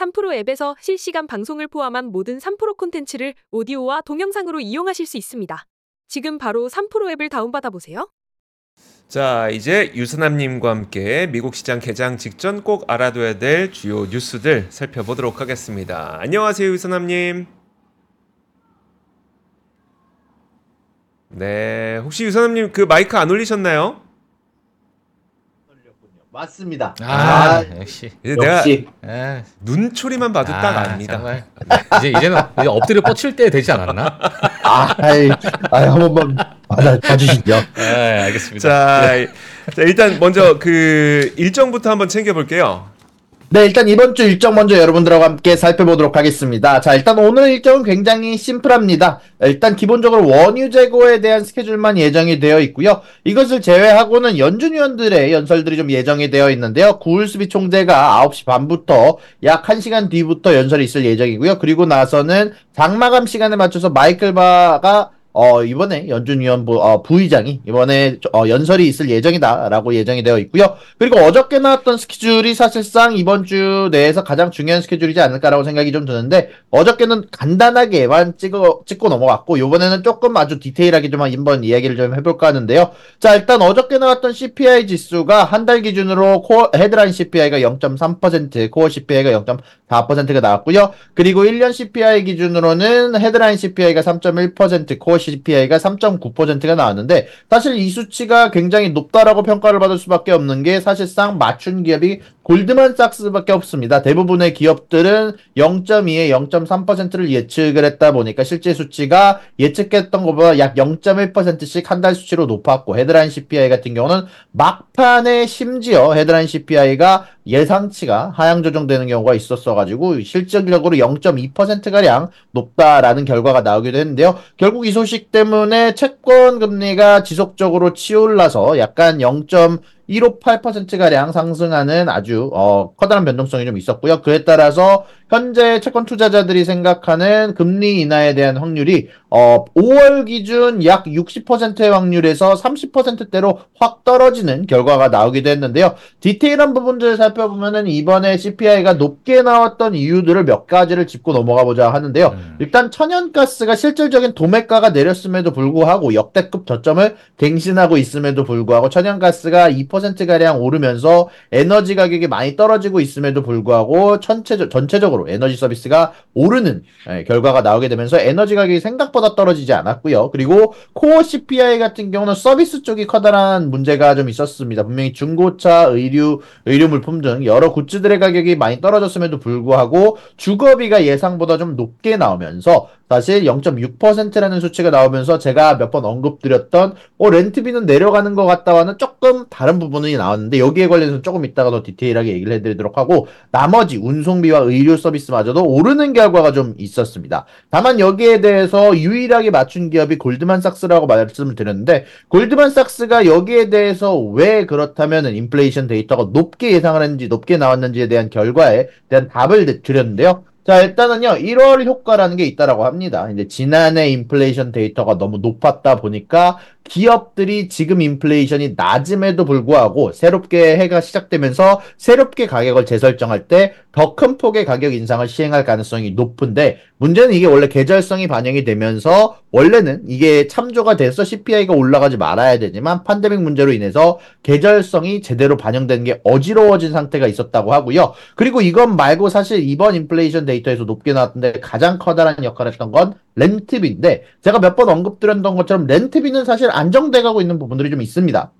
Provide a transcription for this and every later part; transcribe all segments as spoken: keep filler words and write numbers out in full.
삼 프로 앱에서 실시간 방송을 포함한 모든 삼 프로 콘텐츠를 오디오와 동영상으로 이용하실 수 있습니다. 지금 바로 삼 프로 앱을 다운받아 보세요. 자, 이제 유사남님과 함께 미국 시장 개장 직전 꼭 알아둬야 될 주요 뉴스들 살펴보도록 하겠습니다. 안녕하세요, 유사남님. 네, 혹시 유사남님 그 마이크 안 올리셨나요? 맞습니다. 아, 아 역시. 이제 역시. 내가 에이. 눈초리만 봐도 아, 딱 압니다. 정말. 이제 이제는 이제 엎드려 뻗칠 때 되지 않았나? 아, 아이, 아이, 한 번만 봐주시죠. 네, 알겠습니다. 자, 네. 자, 일단 먼저 그 일정부터 한번 챙겨볼게요. 네, 일단 이번 주 일정 먼저 여러분들과 함께 살펴보도록 하겠습니다. 자, 일단 오늘 일정은 굉장히 심플합니다. 일단 기본적으로 원유 재고에 대한 스케줄만 예정이 되어 있고요. 이것을 제외하고는 연준 위원들의 연설들이 좀 예정이 되어 있는데요. 구울스비 총재가 아홉 시 반부터 약 한 시간 뒤부터 연설이 있을 예정이고요. 그리고 나서는 장마감 시간에 맞춰서 마이클 바가 어, 이번에 연준 위원 부, 어, 부의장이 이번에 어, 연설이 있을 예정이다라고 예정이 되어 있고요. 그리고 어저께 나왔던 스케줄이 사실상 이번 주 내에서 가장 중요한 스케줄이지 않을까라고 생각이 좀 드는데, 어저께는 간단하게만 찍어, 찍고 넘어갔고, 이번에는 조금 아주 디테일하게 좀 한번 이야기를 좀 해볼까 하는데요. 자, 일단 어저께 나왔던 씨피아이 지수가 한 달 기준으로 코어, 헤드라인 씨피아이가 영 점 삼 퍼센트, 코어 씨피아이가 영 점 사 퍼센트가 나왔고요. 그리고 일 년 씨피아이 기준으로는 헤드라인 씨피아이가 삼 점 일 퍼센트, 코어 씨피아이가 삼 점 구 퍼센트가 나왔는데, 사실 이 수치가 굉장히 높다라고 평가를 받을 수밖에 없는 게 사실상 맞춘 기업이 골드만삭스밖에 없습니다. 대부분의 기업들은 영 점 이에 영 점 삼 퍼센트를 예측을 했다 보니까 실제 수치가 예측했던 것보다 약 영 점 일 퍼센트씩 한 달 수치로 높았고, 헤드라인 씨피아이 같은 경우는 막판에 심지어 헤드라인 씨피아이가 예상치가 하향 조정되는 경우가 있었어가지고 실질적으로 영 점 이 퍼센트가량 높다라는 결과가 나오기도 했는데요. 결국 이 소식 때문에 채권 금리가 지속적으로 치올라서 약간 영 점 일오팔 퍼센트가량 상승하는 아주 어, 커다란 변동성이 좀 있었고요. 그에 따라서 현재 채권 투자자들이 생각하는 금리 인하에 대한 확률이 어, 오월 기준 약 육십 퍼센트의 확률에서 삼십 퍼센트대로 확 떨어지는 결과가 나오기도 했는데요. 디테일한 부분들을 살펴보면은 이번에 씨피아이가 높게 나왔던 이유들을 몇 가지를 짚고 넘어가 보자 하는데요. 음. 일단 천연가스가 실질적인 도매가가 내렸음에도 불구하고 역대급 저점을 갱신하고 있음에도 불구하고 천연가스가 이 퍼센트가량 오르면서 에너지 가격이 많이 떨어지고 있음에도 불구하고 전체적, 전체적으로 에너지 서비스가 오르는 예, 결과가 나오게 되면서 에너지 가격이 생각보다 떨어지지 않았고요. 그리고 코어 씨피아이 같은 경우는 서비스 쪽이 커다란 문제가 좀 있었습니다. 분명히 중고차, 의류, 의류 물품 등 여러 굿즈들의 가격이 많이 떨어졌음에도 불구하고 주거비가 예상보다 좀 높게 나오면서 사실 영 점 육 퍼센트라는 수치가 나오면서 제가 몇 번 언급드렸던 어, 렌트비는 내려가는 것 같다와는 조금 다른 부분이 나왔는데, 여기에 관련해서 조금 이따가 더 디테일하게 얘기를 해드리도록 하고, 나머지 운송비와 의료 서비스마저도 오르는 결과가 좀 있었습니다. 다만 여기에 대해서 유일하게 맞춘 기업이 골드만삭스라고 말씀을 드렸는데, 골드만삭스가 여기에 대해서 왜 그렇다면 인플레이션 데이터가 높게 예상을 했는지 높게 나왔는지에 대한 결과에 대한 답을 드렸는데요. 자, 일단은요, 일월 효과라는 게 있다라고 합니다. 이제 지난해 인플레이션 데이터가 너무 높았다 보니까 기업들이 지금 인플레이션이 낮음에도 불구하고 새롭게 해가 시작되면서 새롭게 가격을 재설정할 때 더 큰 폭의 가격 인상을 시행할 가능성이 높은데, 문제는 이게 원래 계절성이 반영이 되면서 원래는 이게 참조가 돼서 씨피아이가 올라가지 말아야 되지만 팬데믹 문제로 인해서 계절성이 제대로 반영된 게 어지러워진 상태가 있었다고 하고요. 그리고 이건 말고 사실 이번 인플레이션 데이터에서 높게 나왔던데 가장 커다란 역할을 했던 건 렌트비인데, 제가 몇 번 언급드렸던 것처럼 렌트비는 사실 안정돼가고 있는 부분들이 좀 있습니다.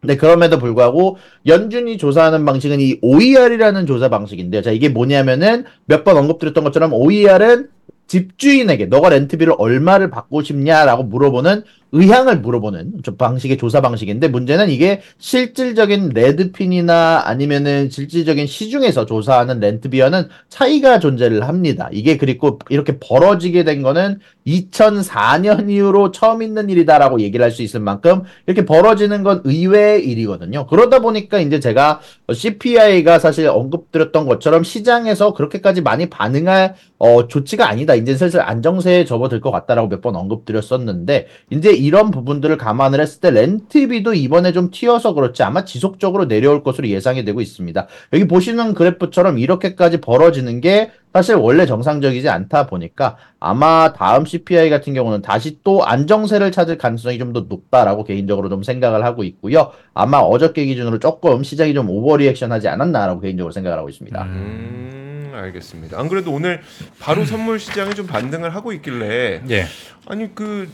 근데 그럼에도 불구하고 연준이 조사하는 방식은 이 오이알이라는 조사 방식인데요. 자, 이게 뭐냐면은 몇 번 언급드렸던 것처럼 오이알은 집주인에게 너가 렌트비를 얼마를 받고 싶냐라고 물어보는 의향을 물어보는 방식의 조사 방식인데, 문제는 이게 실질적인 레드핀이나 아니면은 실질적인 시중에서 조사하는 렌트비와는 차이가 존재를 합니다. 이게 그리고 이렇게 벌어지게 된 거는 이천사 년 이후로 처음 있는 일이다라고 얘기를 할 수 있을 만큼 이렇게 벌어지는 건 의외의 일이거든요. 그러다 보니까 이제 제가 씨피아이가 사실 언급드렸던 것처럼 시장에서 그렇게까지 많이 반응할 어, 조치가 아니 아니다. 이제 슬슬 안정세에 접어들 것 같다라고 몇 번 언급드렸었는데, 이제 이런 부분들을 감안을 했을 때 렌트비도 이번에 좀 튀어서 그렇지 아마 지속적으로 내려올 것으로 예상이 되고 있습니다. 여기 보시는 그래프처럼 이렇게까지 벌어지는 게 사실 원래 정상적이지 않다 보니까 아마 다음 씨피아이 같은 경우는 다시 또 안정세를 찾을 가능성이 좀 더 높다라고 개인적으로 좀 생각을 하고 있고요. 아마 어저께 기준으로 조금 시장이 좀 오버리액션하지 않았나라고 개인적으로 생각을 하고 있습니다. 음, 알겠습니다. 안 그래도 오늘 바로 선물 시장이 좀 반등을 하고 있길래 예. 아니 그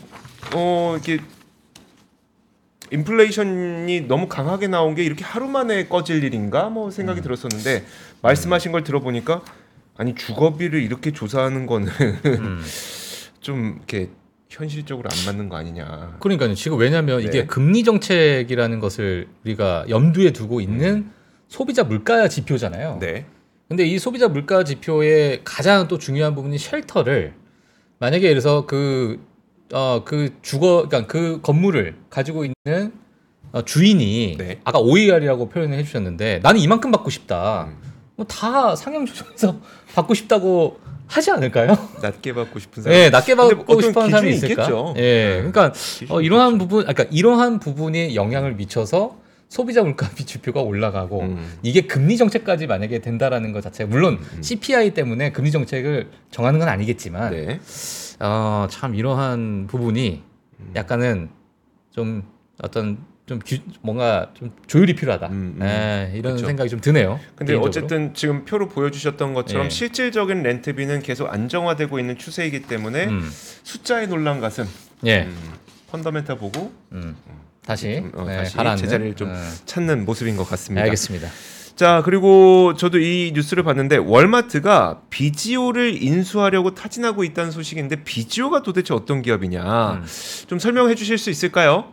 어 이게 인플레이션이 너무 강하게 나온 게 이렇게 하루 만에 꺼질 일인가 뭐 생각이 음. 들었었는데 말씀하신 걸 들어보니까. 아니 주거비를 이렇게 조사하는 거는 음. 좀 이렇게 현실적으로 안 맞는 거 아니냐. 그러니까요. 지금 왜냐하면 네. 이게 금리 정책이라는 것을 우리가 염두에 두고 있는 음. 소비자 물가 지표잖아요. 네. 근데 이 소비자 물가 지표의 가장 또 중요한 부분이 쉘터를 만약에 예를 들어서 그, 어, 그 주거, 그러니까 그 건물을 가지고 있는 어, 주인이 네. 아까 오이알이라고 표현을 해주셨는데 나는 이만큼 받고 싶다. 음. 뭐 다 상향 조정해서 받고 싶다고 하지 않을까요? 낮게 받고 싶은 사람, 네, 낮게 받고 싶은 사람이 있을까? 있겠죠. 예, 네, 그러니까 어, 이러한 있겠죠. 부분, 그러니까 이러한 부분이 영향을 미쳐서 소비자 물가 지표가 올라가고 음. 이게 금리 정책까지 만약에 된다라는 것 자체가 물론 음. 씨피아이 때문에 금리 정책을 정하는 건 아니겠지만, 네. 어, 참 이러한 부분이 약간은 좀 어떤. 좀 규, 뭔가 좀 조율이 필요하다. 음, 음. 에, 이런 그렇죠. 생각이 좀 드네요. 근데 개인적으로. 어쨌든 지금 표로 보여주셨던 것처럼 예. 실질적인 렌트비는 계속 안정화되고 있는 추세이기 때문에 음. 숫자에 놀란 가슴. 예. 음, 펀더멘탈 보고 음. 음, 다시, 좀, 어, 네, 다시 제자리를 좀 음. 찾는 모습인 것 같습니다. 알겠습니다. 자, 그리고 저도 이 뉴스를 봤는데 월마트가 비지오를 인수하려고 타진하고 있다는 소식인데 비지오가 도대체 어떤 기업이냐 음. 좀 설명해 주실 수 있을까요?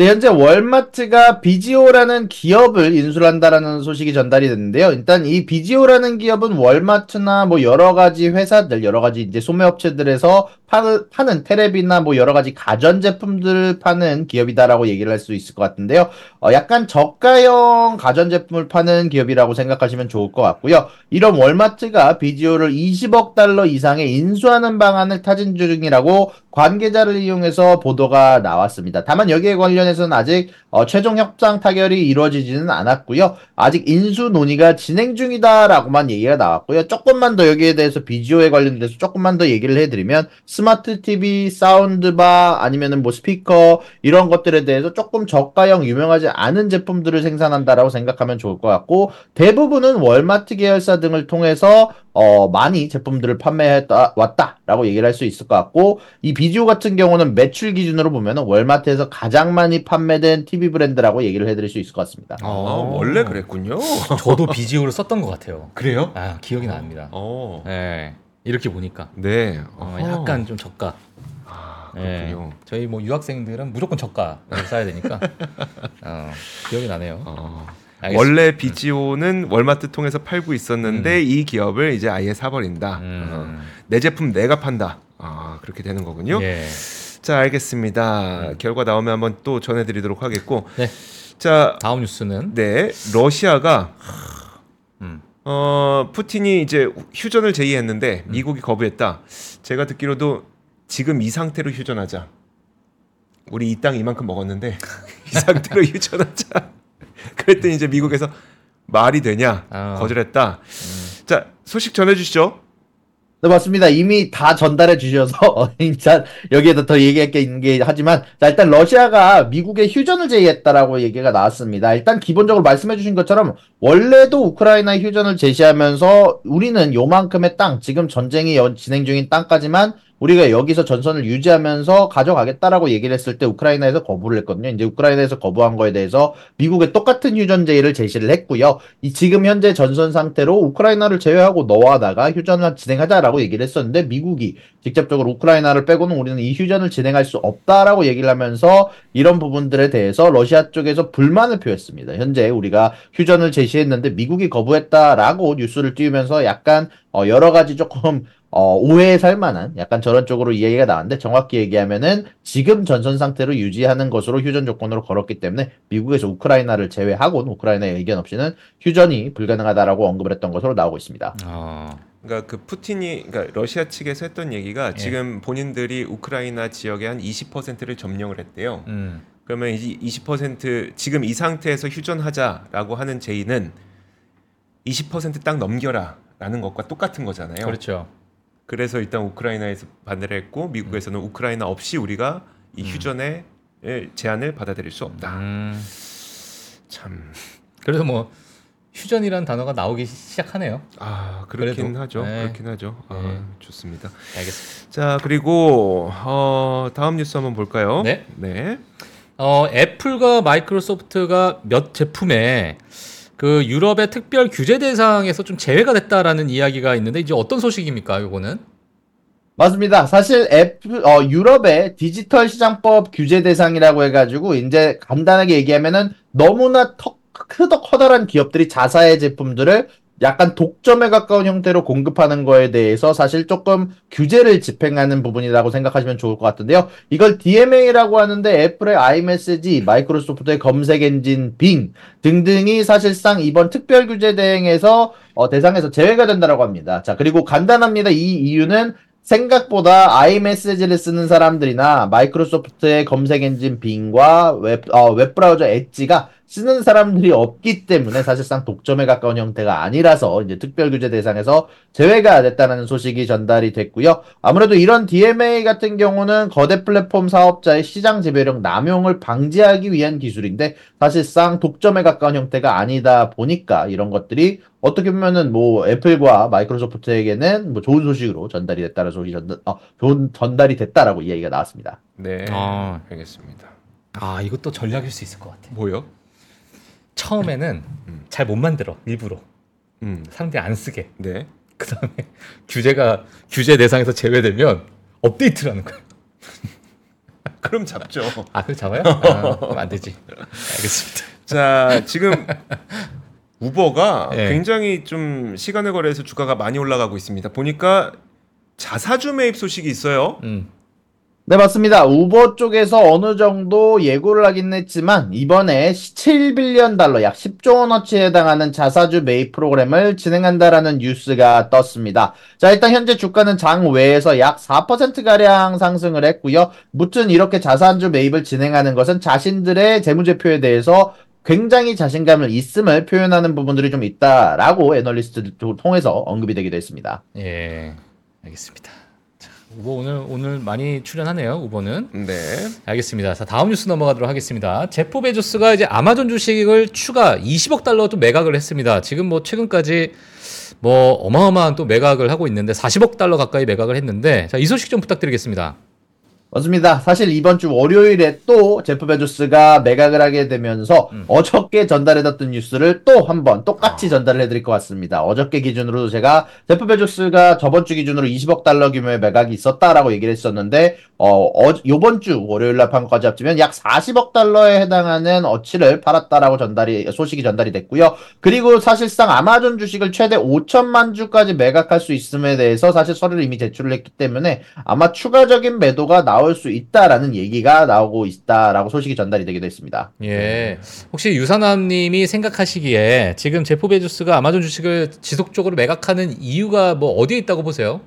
네, 현재 월마트가 비지오라는 기업을 인수를 한다라는 소식이 전달이 됐는데요. 일단 이 비지오라는 기업은 월마트나 뭐 여러 가지 회사들, 여러 가지 이제 소매업체들에서 파는, 파는 테레비나 뭐 여러 가지 가전제품들을 파는 기업이다라고 얘기를 할 수 있을 것 같은데요. 어, 약간 저가형 가전제품을 파는 기업이라고 생각하시면 좋을 것 같고요. 이런 월마트가 비지오를 이십억 달러 이상의 인수하는 방안을 타진 중이라고 관계자를 이용해서 보도가 나왔습니다. 다만 여기에 관련해서는 아직 어, 최종 협상 타결이 이루어지지는 않았고요. 아직 인수 논의가 진행 중이다라고만 얘기가 나왔고요. 조금만 더 여기에 대해서 비지오에 관련돼서 조금만 더 얘기를 해드리면 스마트 티비, 사운드바 아니면은 뭐 스피커 이런 것들에 대해서 조금 저가형 유명하지 않은 제품들을 생산한다라고 생각하면 좋을 것 같고 대부분은 월마트 계열사 등을 통해서 어, 많이 제품들을 판매했다 왔다라고 얘기를 할 수 있을 것 같고 이 비지오 같은 경우는 매출 기준으로 보면은 월마트에서 가장 많이 판매된 티비 브랜드라고 얘기를 해드릴 수 있을 것 같습니다. 아, 원래 그랬군요. 저도 비지오를 썼던 것 같아요. 그래요? 아, 기억이 어. 납니다. 어. 네, 이렇게 보니까 네, 어, 약간 좀 저가. 아, 그렇군요. 네, 저희 뭐 유학생들은 무조건 저가 써야 되니까 어, 기억이 나네요. 어. 알겠습니다. 원래 비지오는 음. 월마트 통해서 팔고 있었는데 음. 이 기업을 이제 아예 사버린다. 음. 어, 내 제품 내가 판다. 아, 그렇게 되는 거군요. 예. 자, 알겠습니다. 음. 결과 나오면 한번 또 전해드리도록 하겠고. 네. 자, 다음 뉴스는 네 러시아가 음. 어, 푸틴이 이제 휴전을 제의했는데 음. 미국이 거부했다. 제가 듣기로도 지금 이 상태로 휴전하자. 우리 이 땅 이만큼 먹었는데 이 상태로 휴전하자. 그랬더니 이제 미국에서 말이 되냐 아. 거절했다. 음. 자, 소식 전해주시죠. 네, 맞습니다. 이미 다 전달해 주셔서 일단 여기에다 더 얘기할 게 있는 게 하지만 자, 일단 러시아가 미국에 휴전을 제의했다라고 얘기가 나왔습니다. 일단 기본적으로 말씀해 주신 것처럼 원래도 우크라이나에 휴전을 제시하면서 우리는 요만큼의 땅, 지금 전쟁이 연, 진행 중인 땅까지만 우리가 여기서 전선을 유지하면서 가져가겠다라고 얘기를 했을 때 우크라이나에서 거부를 했거든요. 이제 우크라이나에서 거부한 거에 대해서 미국에 똑같은 휴전 제의를 제시를 했고요. 이 지금 현재 전선 상태로 우크라이나를 제외하고 너와 나가 휴전을 진행하자라고 얘기를 했었는데 미국이 직접적으로 우크라이나를 빼고는 우리는 이 휴전을 진행할 수 없다라고 얘기를 하면서 이런 부분들에 대해서 러시아 쪽에서 불만을 표했습니다. 현재 우리가 휴전을 제시했는데 미국이 거부했다라고 뉴스를 띄우면서 약간 어 여러 가지 조금 어, 오해 살 만한 약간 저런 쪽으로 이야기가 나왔는데, 정확히 얘기하면은 지금 전선 상태로 유지하는 것으로 휴전 조건으로 걸었기 때문에 미국에서 우크라이나를 제외하고는 우크라이나의 의견 없이는 휴전이 불가능하다라고 언급을 했던 것으로 나오고 있습니다. 아. 그러니까 그 푸틴이 그러니까 러시아 측에서 했던 얘기가, 예. 지금 본인들이 우크라이나 지역의 한 이십 퍼센트를 점령을 했대요. 음. 그러면 이 이십 퍼센트 지금 이 상태에서 휴전하자라고 하는 제의는 이십 퍼센트 딱 넘겨라라는 것과 똑같은 거잖아요. 그렇죠. 그래서 일단 우크라이나에서 반대를 했고, 미국에서는 음. 우크라이나 없이 우리가 이 휴전의 음. 제안을 받아들일 수 없다. 음. 참. 그래서 뭐 휴전이라는 단어가 나오기 시작하네요. 아, 그렇긴 그래도. 하죠. 네. 그렇긴 하죠. 아, 네. 좋습니다. 알겠습니다. 자, 그리고 어, 다음 뉴스 한번 볼까요? 네. 네. 어, 애플과 마이크로소프트가 몇 제품에 그 유럽의 특별 규제 대상에서 좀 제외가 됐다라는 이야기가 있는데, 이제 어떤 소식입니까? 이거는 맞습니다. 사실 애플 어, 유럽의 디지털 시장법 규제 대상이라고 해가지고, 이제 간단하게 얘기하면은 너무나 턱 크더 커다란 기업들이 자사의 제품들을 약간 독점에 가까운 형태로 공급하는 거에 대해서 사실 조금 규제를 집행하는 부분이라고 생각하시면 좋을 것 같은데요. 이걸 디엠에이라고 하는데, 애플의 iMessage, 마이크로소프트의 검색 엔진 빙 등등이 사실상 이번 특별 규제 대행에서 어, 대상에서 제외가 된다라고 합니다. 자, 그리고 간단합니다. 이 이유는 생각보다 iMessage를 쓰는 사람들이나 마이크로소프트의 검색 엔진 빙과 웹, 어, 웹브라우저 엣지가 쓰는 사람들이 없기 때문에 사실상 독점에 가까운 형태가 아니라서 이제 특별 규제 대상에서 제외가 됐다는 소식이 전달이 됐고요. 아무래도 이런 디엠에이 같은 경우는 거대 플랫폼 사업자의 시장 지배력 남용을 방지하기 위한 기술인데, 사실상 독점에 가까운 형태가 아니다 보니까 이런 것들이 어떻게 보면은 뭐 애플과 마이크로소프트에게는 뭐 좋은 소식으로 전달이 됐다는 소식 전달, 어, 좋은 전달이 됐다라고 이야기가 나왔습니다. 네, 아, 알겠습니다. 아, 이것도 전략일 수 있을 것 같아요. 뭐요? 처음에는 음. 잘 못 만들어, 일부러. 음. 사람들이 안 쓰게. 네. 그 다음에 규제가 규제 대상에서 제외되면 업데이트를 하는 거야. 그럼 잡죠. 아, 그럼 잡아요? 아, 그럼 안 되지. 알겠습니다. 자, 지금 우버가 네. 굉장히 좀 시간을 거래해서 주가가 많이 올라가고 있습니다. 보니까 자사주 매입 소식이 있어요. 음. 네, 맞습니다. 우버 쪽에서 어느 정도 예고를 하긴 했지만, 이번에 십칠 빌리언 달러, 약 십조 원어치에 해당하는 자사주 매입 프로그램을 진행한다라는 뉴스가 떴습니다. 자, 일단 현재 주가는 장외에서 약 사 퍼센트가량 상승을 했고요. 무튼 이렇게 자사주 매입을 진행하는 것은 자신들의 재무제표에 대해서 굉장히 자신감을 있음을 표현하는 부분들이 좀 있다라고 애널리스트를 통해서 언급이 되기도 했습니다. 예, 알겠습니다. 우버 오늘 오늘 많이 출연하네요. 우버는. 네. 알겠습니다. 자, 다음 뉴스 넘어가도록 하겠습니다. 제프 베조스가 이제 아마존 주식을 추가 이십억 달러 또 매각을 했습니다. 지금 뭐 최근까지 뭐 어마어마한 또 매각을 하고 있는데 사십억 달러 가까이 매각을 했는데, 자, 이 소식 좀 부탁드리겠습니다. 맞습니다. 사실 이번 주 월요일에 또 제프 베조스가 매각을 하게 되면서 음. 어저께 전달해뒀던 뉴스를 또 한번 똑같이 전달을 해드릴 것 같습니다. 어저께 기준으로 제가 제프 베조스가 저번 주 기준으로 이십억 달러 규모의 매각이 있었다라고 얘기를 했었는데, 어, 어 이번 주 월요일날 판까지 합치면 약 사십억 달러에 해당하는 어치를 팔았다라고 전달이 소식이 전달이 됐고요. 그리고 사실상 아마존 주식을 최대 오천만 주까지 매각할 수 있음에 대해서 사실 서류를 이미 제출을 했기 때문에 아마 추가적인 매도가 나. 나올 수 있다라는 얘기가 나오고 있다라고 소식이 전달이 되기도 했습니다. 예, 혹시 유사남님이 생각하시기에 지금 제프 베조스가 아마존 주식을 지속적으로 매각하는 이유가 뭐 어디에 있다고 보세요?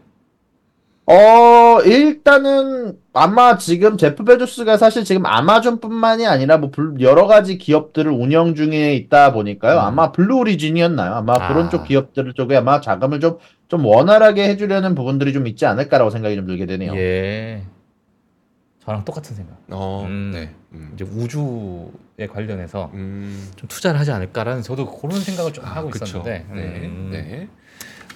어, 일단은 아마 지금 제프 베조스가 사실 지금 아마존뿐만이 아니라 뭐 여러 가지 기업들을 운영 중에 있다 보니까요. 음. 아마 블루 오리진이었나요? 아마 아. 그런 쪽 기업들 쪽에 아마 자금을 좀, 좀 원활하게 해주려는 부분들이 좀 있지 않을까라고 생각이 좀 들게 되네요. 예. 저랑 똑같은 생각. 어, 음, 네. 음. 이제 우주에 관련해서 음. 좀 투자를 하지 않을까라는, 저도 그런 생각을 좀 아, 하고 그쵸. 있었는데. 네. 음. 네.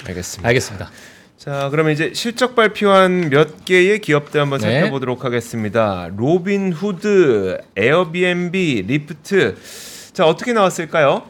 알겠습니다. 알겠습니다. 자, 그러면 이제 실적 발표한 몇 개의 기업들 한번 네. 살펴보도록 하겠습니다. 로빈후드, 에어비앤비, 리프트. 자, 어떻게 나왔을까요?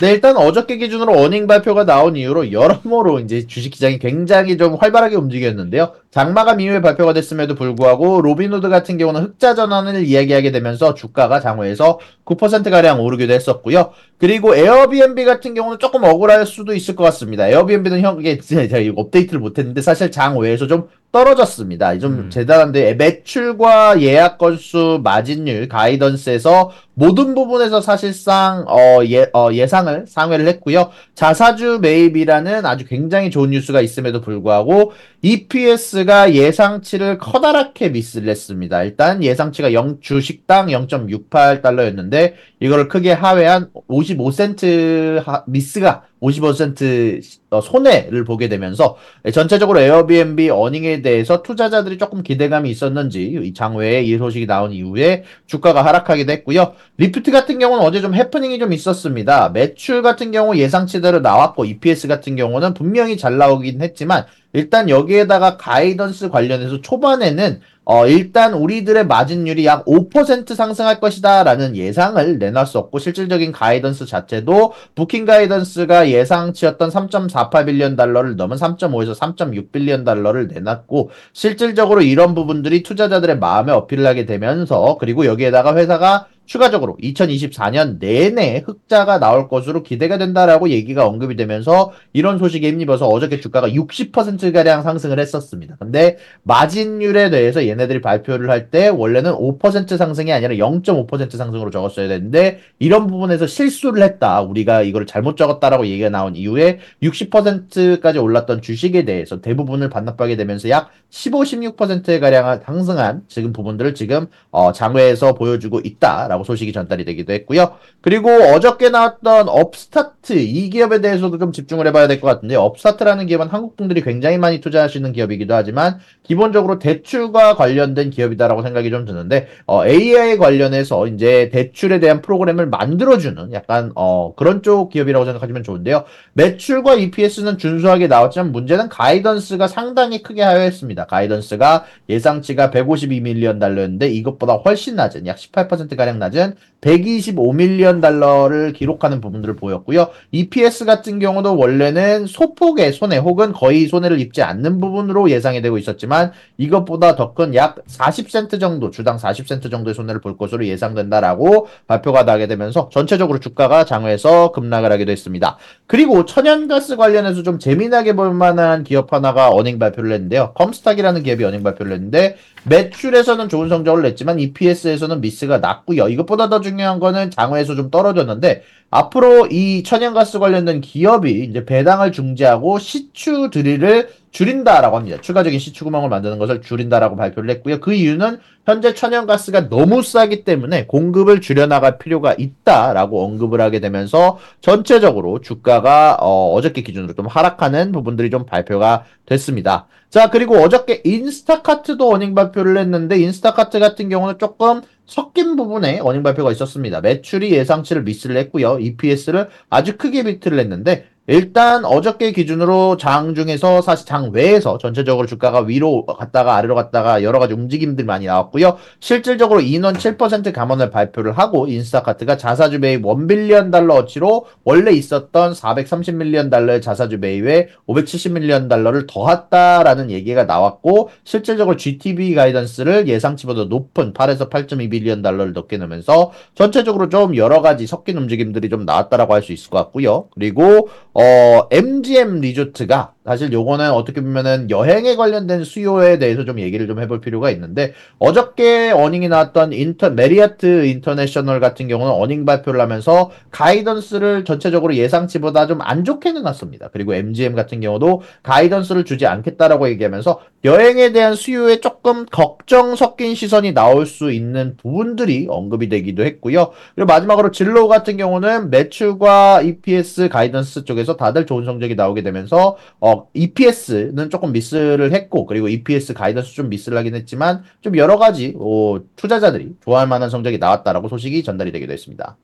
네, 일단 어저께 기준으로 어닝 발표가 나온 이후로 여러모로 이제 주식 시장이 굉장히 좀 활발하게 움직였는데요. 장마감 이후에 발표가 됐음에도 불구하고 로빈후드 같은 경우는 흑자 전환을 이야기하게 되면서 주가가 장외에서 구 퍼센트가량 오르기도 했었고요. 그리고 에어비앤비 같은 경우는 조금 억울할 수도 있을 것 같습니다. 에어비앤비는 형, 이게 제가 이거 업데이트를 못했는데 사실 장외에서 좀 떨어졌습니다. 좀 음. 대단한데 매출과 예약 건수, 마진율, 가이던스에서 모든 부분에서 사실상 어, 예, 어, 예상을 상회를 했고요. 자사주 매입이라는 아주 굉장히 좋은 뉴스가 있음에도 불구하고 이피에스가 예상치를 커다랗게 미스를 했습니다. 일단 예상치가 영 주 식당 영 점 육팔 달러였는데 이거를 크게 하회한 오십오 센트 하, 미스가 오십 퍼센트 손해를 보게 되면서 전체적으로 에어비앤비 어닝에 대해서 투자자들이 조금 기대감이 있었는지 이 장외에 이 소식이 나온 이후에 주가가 하락하기도 했고요. 리프트 같은 경우는 어제 좀 해프닝이 좀 있었습니다. 매출 같은 경우 예상치대로 나왔고 이피에스 같은 경우는 분명히 잘 나오긴 했지만 일단 여기에다가 가이던스 관련해서 초반에는 어, 일단 우리들의 마진율이 약 오 퍼센트 상승할 것이다 라는 예상을 내놨었고 실질적인 가이던스 자체도 부킹 가이던스가 예상치였던 삼 점 사팔 빌리언 달러를 넘은 삼 점 오에서 삼 점 육 빌리언 달러를 내놨고 실질적으로 이런 부분들이 투자자들의 마음에 어필을 하게 되면서 그리고 여기에다가 회사가 추가적으로 이천이십사 년 내내 흑자가 나올 것으로 기대가 된다라고 얘기가 언급이 되면서 이런 소식에 힘입어서 어저께 주가가 육십 퍼센트가량 상승을 했었습니다. 근데 마진율에 대해서 얘네들이 발표를 할 때 원래는 오 퍼센트 상승이 아니라 영 점 오 퍼센트 상승으로 적었어야 되는데 이런 부분에서 실수를 했다. 우리가 이걸 잘못 적었다라고 얘기가 나온 이후에 육십 퍼센트까지 올랐던 주식에 대해서 대부분을 반납하게 되면서 약 십오, 십육 퍼센트가량 상승한 지금 부분들을 지금 어, 장외에서 보여주고 있다라고 소식이 전달이 되기도 했고요. 그리고 어저께 나왔던 업스타트 이 기업에 대해서도 좀 집중을 해봐야 될 것 같은데 업스타트라는 기업은 한국 분들이 굉장히 많이 투자하시는 기업이기도 하지만 기본적으로 대출과 관련된 기업이다라고 생각이 좀 드는데 어, 에이아이 관련해서 이제 대출에 대한 프로그램을 만들어주는 약간 어, 그런 쪽 기업이라고 생각하시면 좋은데요. 매출과 이피에스는 준수하게 나왔지만 문제는 가이던스가 상당히 크게 하회했습니다. 가이던스가 예상치가 백오십이 밀리언 달러였는데 이것보다 훨씬 낮은 약 십팔 퍼센트가량 낮은 백이십오 밀리언 달러를 기록하는 부분들을 보였고요. 이피에스 같은 경우도 원래는 소폭의 손해 혹은 거의 손해를 입지 않는 부분으로 예상이 되고 있었지만 이것보다 더 큰 약 사십 센트 정도, 주당 사십 센트 정도의 손해를 볼 것으로 예상된다라고 발표가 나게 되면서 전체적으로 주가가 장외에서 급락을 하기도 했습니다. 그리고 천연가스 관련해서 좀 재미나게 볼만한 기업 하나가 어닝 발표를 했는데요. 컴스탁이라는 기업이 어닝 발표를 했는데 매출에서는 좋은 성적을 냈지만 이피에스에서는 미스가 났고요. 이것보다 더 중요한 거는 장외에서 좀 떨어졌는데 앞으로 이 천연가스 관련된 기업이 이제 배당을 중지하고 시추 드릴을 줄인다라고 합니다. 추가적인 시추구멍을 만드는 것을 줄인다라고 발표를 했고요. 그 이유는 현재 천연가스가 너무 싸기 때문에 공급을 줄여나갈 필요가 있다라고 언급을 하게 되면서 전체적으로 주가가 어, 어저께 기준으로 좀 하락하는 부분들이 좀 발표가 됐습니다. 자, 그리고 어저께 인스타카트도 어닝 발표를 했는데 인스타카트 같은 경우는 조금 섞인 부분에 어닝 발표가 있었습니다. 매출이 예상치를 미스를 했고요. 이피에스를 아주 크게 비트를 했는데 일단 어저께 기준으로 장 중에서 사실 장 외에서 전체적으로 주가가 위로 갔다가 아래로 갔다가 여러 가지 움직임들이 많이 나왔고요. 실질적으로 인원 칠 퍼센트 감원을 발표를 하고 인스타카트가 자사주 매입 일 빌리언 달러 어치로 원래 있었던 사백삼십 밀리언 달러의 자사주 매입에 오백칠십 밀리언 달러를 더했다라는 얘기가 나왔고 실질적으로 지티비 가이던스를 예상치보다 높은 팔에서 팔 점 이 빌리언 달러를 넣게 넣으면서 전체적으로 좀 여러 가지 섞인 움직임들이 좀 나왔다라고 할 수 있을 것 같고요. 그리고 어, 엠지엠 리조트가 사실 요거는 어떻게 보면은 여행에 관련된 수요에 대해서 좀 얘기를 좀 해볼 필요가 있는데 어저께 어닝이 나왔던 인터, 메리어트 인터내셔널 같은 경우는 어닝 발표를 하면서 가이던스를 전체적으로 예상치보다 좀 안 좋게 내놨습니다. 그리고 엠지엠 같은 경우도 가이던스를 주지 않겠다라고 얘기하면서 여행에 대한 수요에 조금 걱정 섞인 시선이 나올 수 있는 부분들이 언급이 되기도 했고요. 그리고 마지막으로 진로 같은 경우는 매출과 이피에스 가이던스 쪽에서 다들 좋은 성적이 나오게 되면서 어, 이피에스는 조금 미스를 했고 그리고 이피에스 가이던스 좀 미스를 하긴 했지만 좀 여러 가지 어, 투자자들이 좋아할 만한 성적이 나왔다라고 소식이 전달이 되기도 했습니다.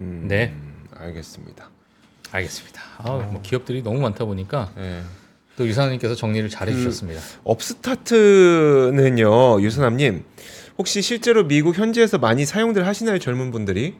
음, 네, 알겠습니다. 알겠습니다. 아, 어. 뭐 기업들이 너무 많다 보니까 네. 또 유사남님께서 정리를 잘 해주셨습니다. 그, 업스타트는요, 유사남님 혹시 실제로 미국 현지에서 많이 사용들 하시나요, 젊은 분들이?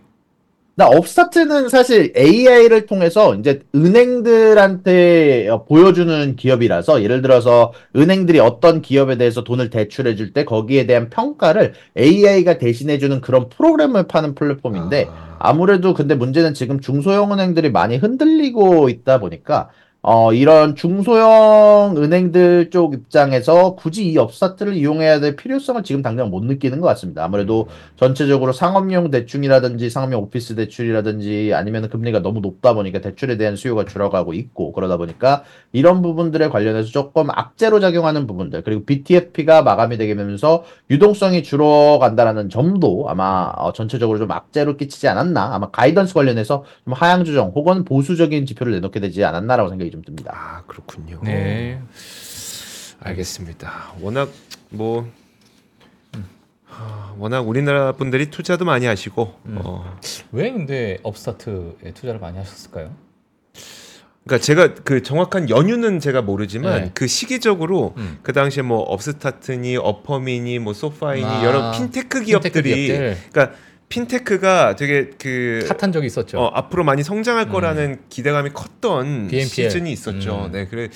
나 업스타트는 사실 에이아이를 통해서 이제 은행들한테 보여주는 기업이라서, 예를 들어서 은행들이 어떤 기업에 대해서 돈을 대출해 줄 때 거기에 대한 평가를 에이아이가 대신해 주는 그런 프로그램을 파는 플랫폼인데, 아무래도 근데 문제는 지금 중소형 은행들이 많이 흔들리고 있다 보니까 어 이런 중소형 은행들 쪽 입장에서 굳이 이 업스타트를 이용해야 될 필요성을 지금 당장 못 느끼는 것 같습니다. 아무래도 전체적으로 상업용 대출이라든지 상업용 오피스 대출이라든지 아니면 금리가 너무 높다 보니까 대출에 대한 수요가 줄어가고 있고, 그러다 보니까 이런 부분들에 관련해서 조금 악재로 작용하는 부분들, 그리고 비티에프가 마감이 되면서 유동성이 줄어간다라는 점도 아마 어, 전체적으로 좀 악재로 끼치지 않았나, 아마 가이던스 관련해서 좀 하향 조정 혹은 보수적인 지표를 내놓게 되지 않았나라고 생각이 좀 듭니다. 아, 그렇군요. 네, 알겠습니다. 워낙 뭐 음. 하, 워낙 우리나라 분들이 투자도 많이 하시고 음. 어. 왜 근데 업스타트에 투자를 많이 하셨을까요? 그러니까 제가 그 정확한 연유는 제가 모르지만 네. 그 시기적으로 음. 그 당시에 뭐 업스타트니 어퍼미니 뭐 소파이니 아, 여러 핀테크 기업들이 핀테크 기업들. 그러니까 핀테크가 되게 그 핫한 적이 있었죠. 어, 앞으로 많이 성장할 음. 거라는 기대감이 컸던 비엠피엘. 시즌이 있었죠. 음. 네, 그래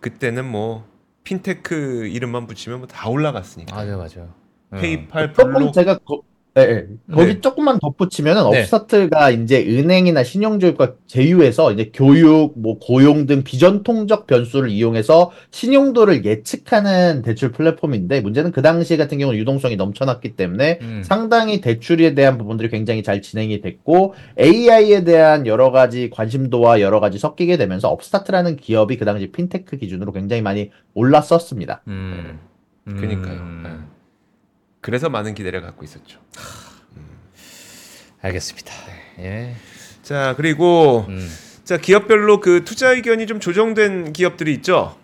그때는 뭐 핀테크 이름만 붙이면 뭐 다 올라갔으니까. 맞아요, 맞아요. 페이팔, 음. 블록. 제가 거, 네, 네. 거기 네. 조금만 덧붙이면은 네. 업스타트가 이제 은행이나 신용조직과 제휴해서 이제 교육, 뭐 고용 등 비전통적 변수를 이용해서 신용도를 예측하는 대출 플랫폼인데, 문제는 그 당시 같은 경우는 유동성이 넘쳐났기 때문에 음. 상당히 대출에 대한 부분들이 굉장히 잘 진행이 됐고, 에이아이에 대한 여러 가지 관심도와 여러 가지 섞이게 되면서 업스타트라는 기업이 그 당시 핀테크 기준으로 굉장히 많이 올랐었습니다. 음. 음. 그러니까요. 음. 그래서 많은 기대를 갖고 있었죠. 음. 알겠습니다. 네. 예. 자, 그리고 음. 자, 기업별로 그 투자 의견이 좀 조정된 기업들이 있죠.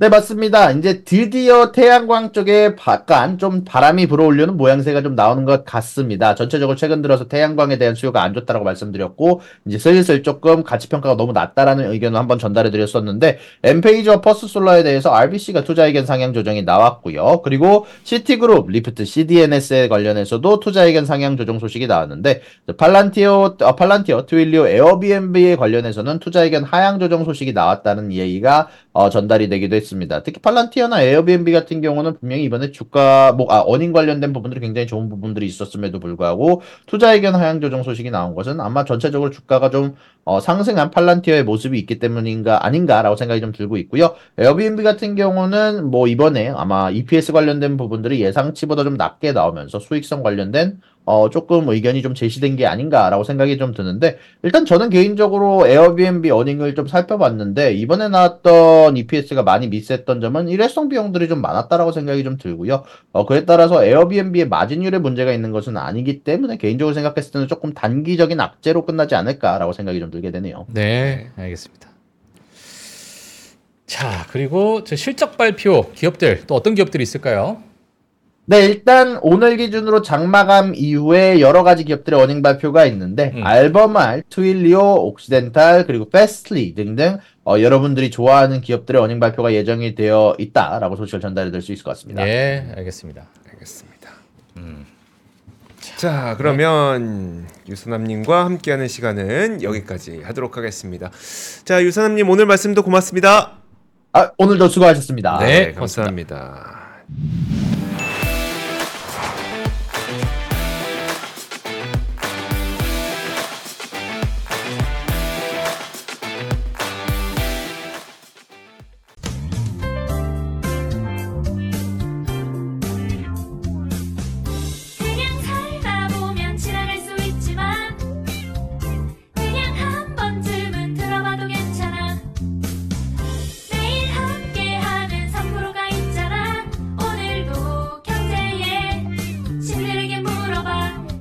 네, 맞습니다. 이제 드디어 태양광 쪽에 약간 좀 바람이 불어오려는 모양새가 좀 나오는 것 같습니다. 전체적으로 최근 들어서 태양광에 대한 수요가 안 좋다라고 말씀드렸고, 이제 슬슬 조금 가치평가가 너무 낮다라는 의견을 한번 전달해드렸었는데, 엠페이저 퍼스솔라에 대해서 알비씨가 투자 의견 상향 조정이 나왔고요. 그리고 시티그룹, 리프트, 씨디엔에스에 관련해서도 투자 의견 상향 조정 소식이 나왔는데, 팔란티어, 아, 팔란티어, 트윌리오, 에어비앤비에 관련해서는 투자 의견 하향 조정 소식이 나왔다는 얘기가 어, 전달이 되기도 했습니다. 특히 팔란티어나 에어비앤비 같은 경우는 분명히 이번에 주가, 뭐, 아, 어닝 관련된 부분들이 굉장히 좋은 부분들이 있었음에도 불구하고 투자 의견 하향 조정 소식이 나온 것은 아마 전체적으로 주가가 좀 어, 상승한 팔란티어의 모습이 있기 때문인가 아닌가라고 생각이 좀 들고 있고요. 에어비앤비 같은 경우는 뭐 이번에 아마 이피에스 관련된 부분들이 예상치보다 좀 낮게 나오면서 수익성 관련된 어, 조금 의견이 좀 제시된 게 아닌가라고 생각이 좀 드는데, 일단 저는 개인적으로 에어비앤비 어닝을 좀 살펴봤는데, 이번에 나왔던 이피에스가 많이 미스했던 점은 일회성 비용들이 좀 많았다라고 생각이 좀 들고요. 어, 그에 따라서 에어비앤비의 마진율에 문제가 있는 것은 아니기 때문에 개인적으로 생각했을 때는 조금 단기적인 악재로 끝나지 않을까라고 생각이 좀 들게 되네요. 네, 알겠습니다. 자, 그리고 저 실적 발표 기업들 또 어떤 기업들이 있을까요? 네, 일단 오늘 기준으로 장마감 이후에 여러 가지 기업들의 어닝 발표가 있는데 음. 알버말, 트윌리오, 옥시덴탈, 그리고 페스틀리 등등 어, 여러분들이 좋아하는 기업들의 어닝 발표가 예정이 되어 있다라고 소식을 전달해드릴 수 있을 것 같습니다. 네, 알겠습니다. 알겠습니다. 음. 자, 그러면 네. 유사남님과 함께하는 시간은 여기까지 하도록 하겠습니다. 자, 유사남님 오늘 말씀도 고맙습니다. 아, 오늘도 수고하셨습니다. 네, 네 감사합니다. 고맙습니다.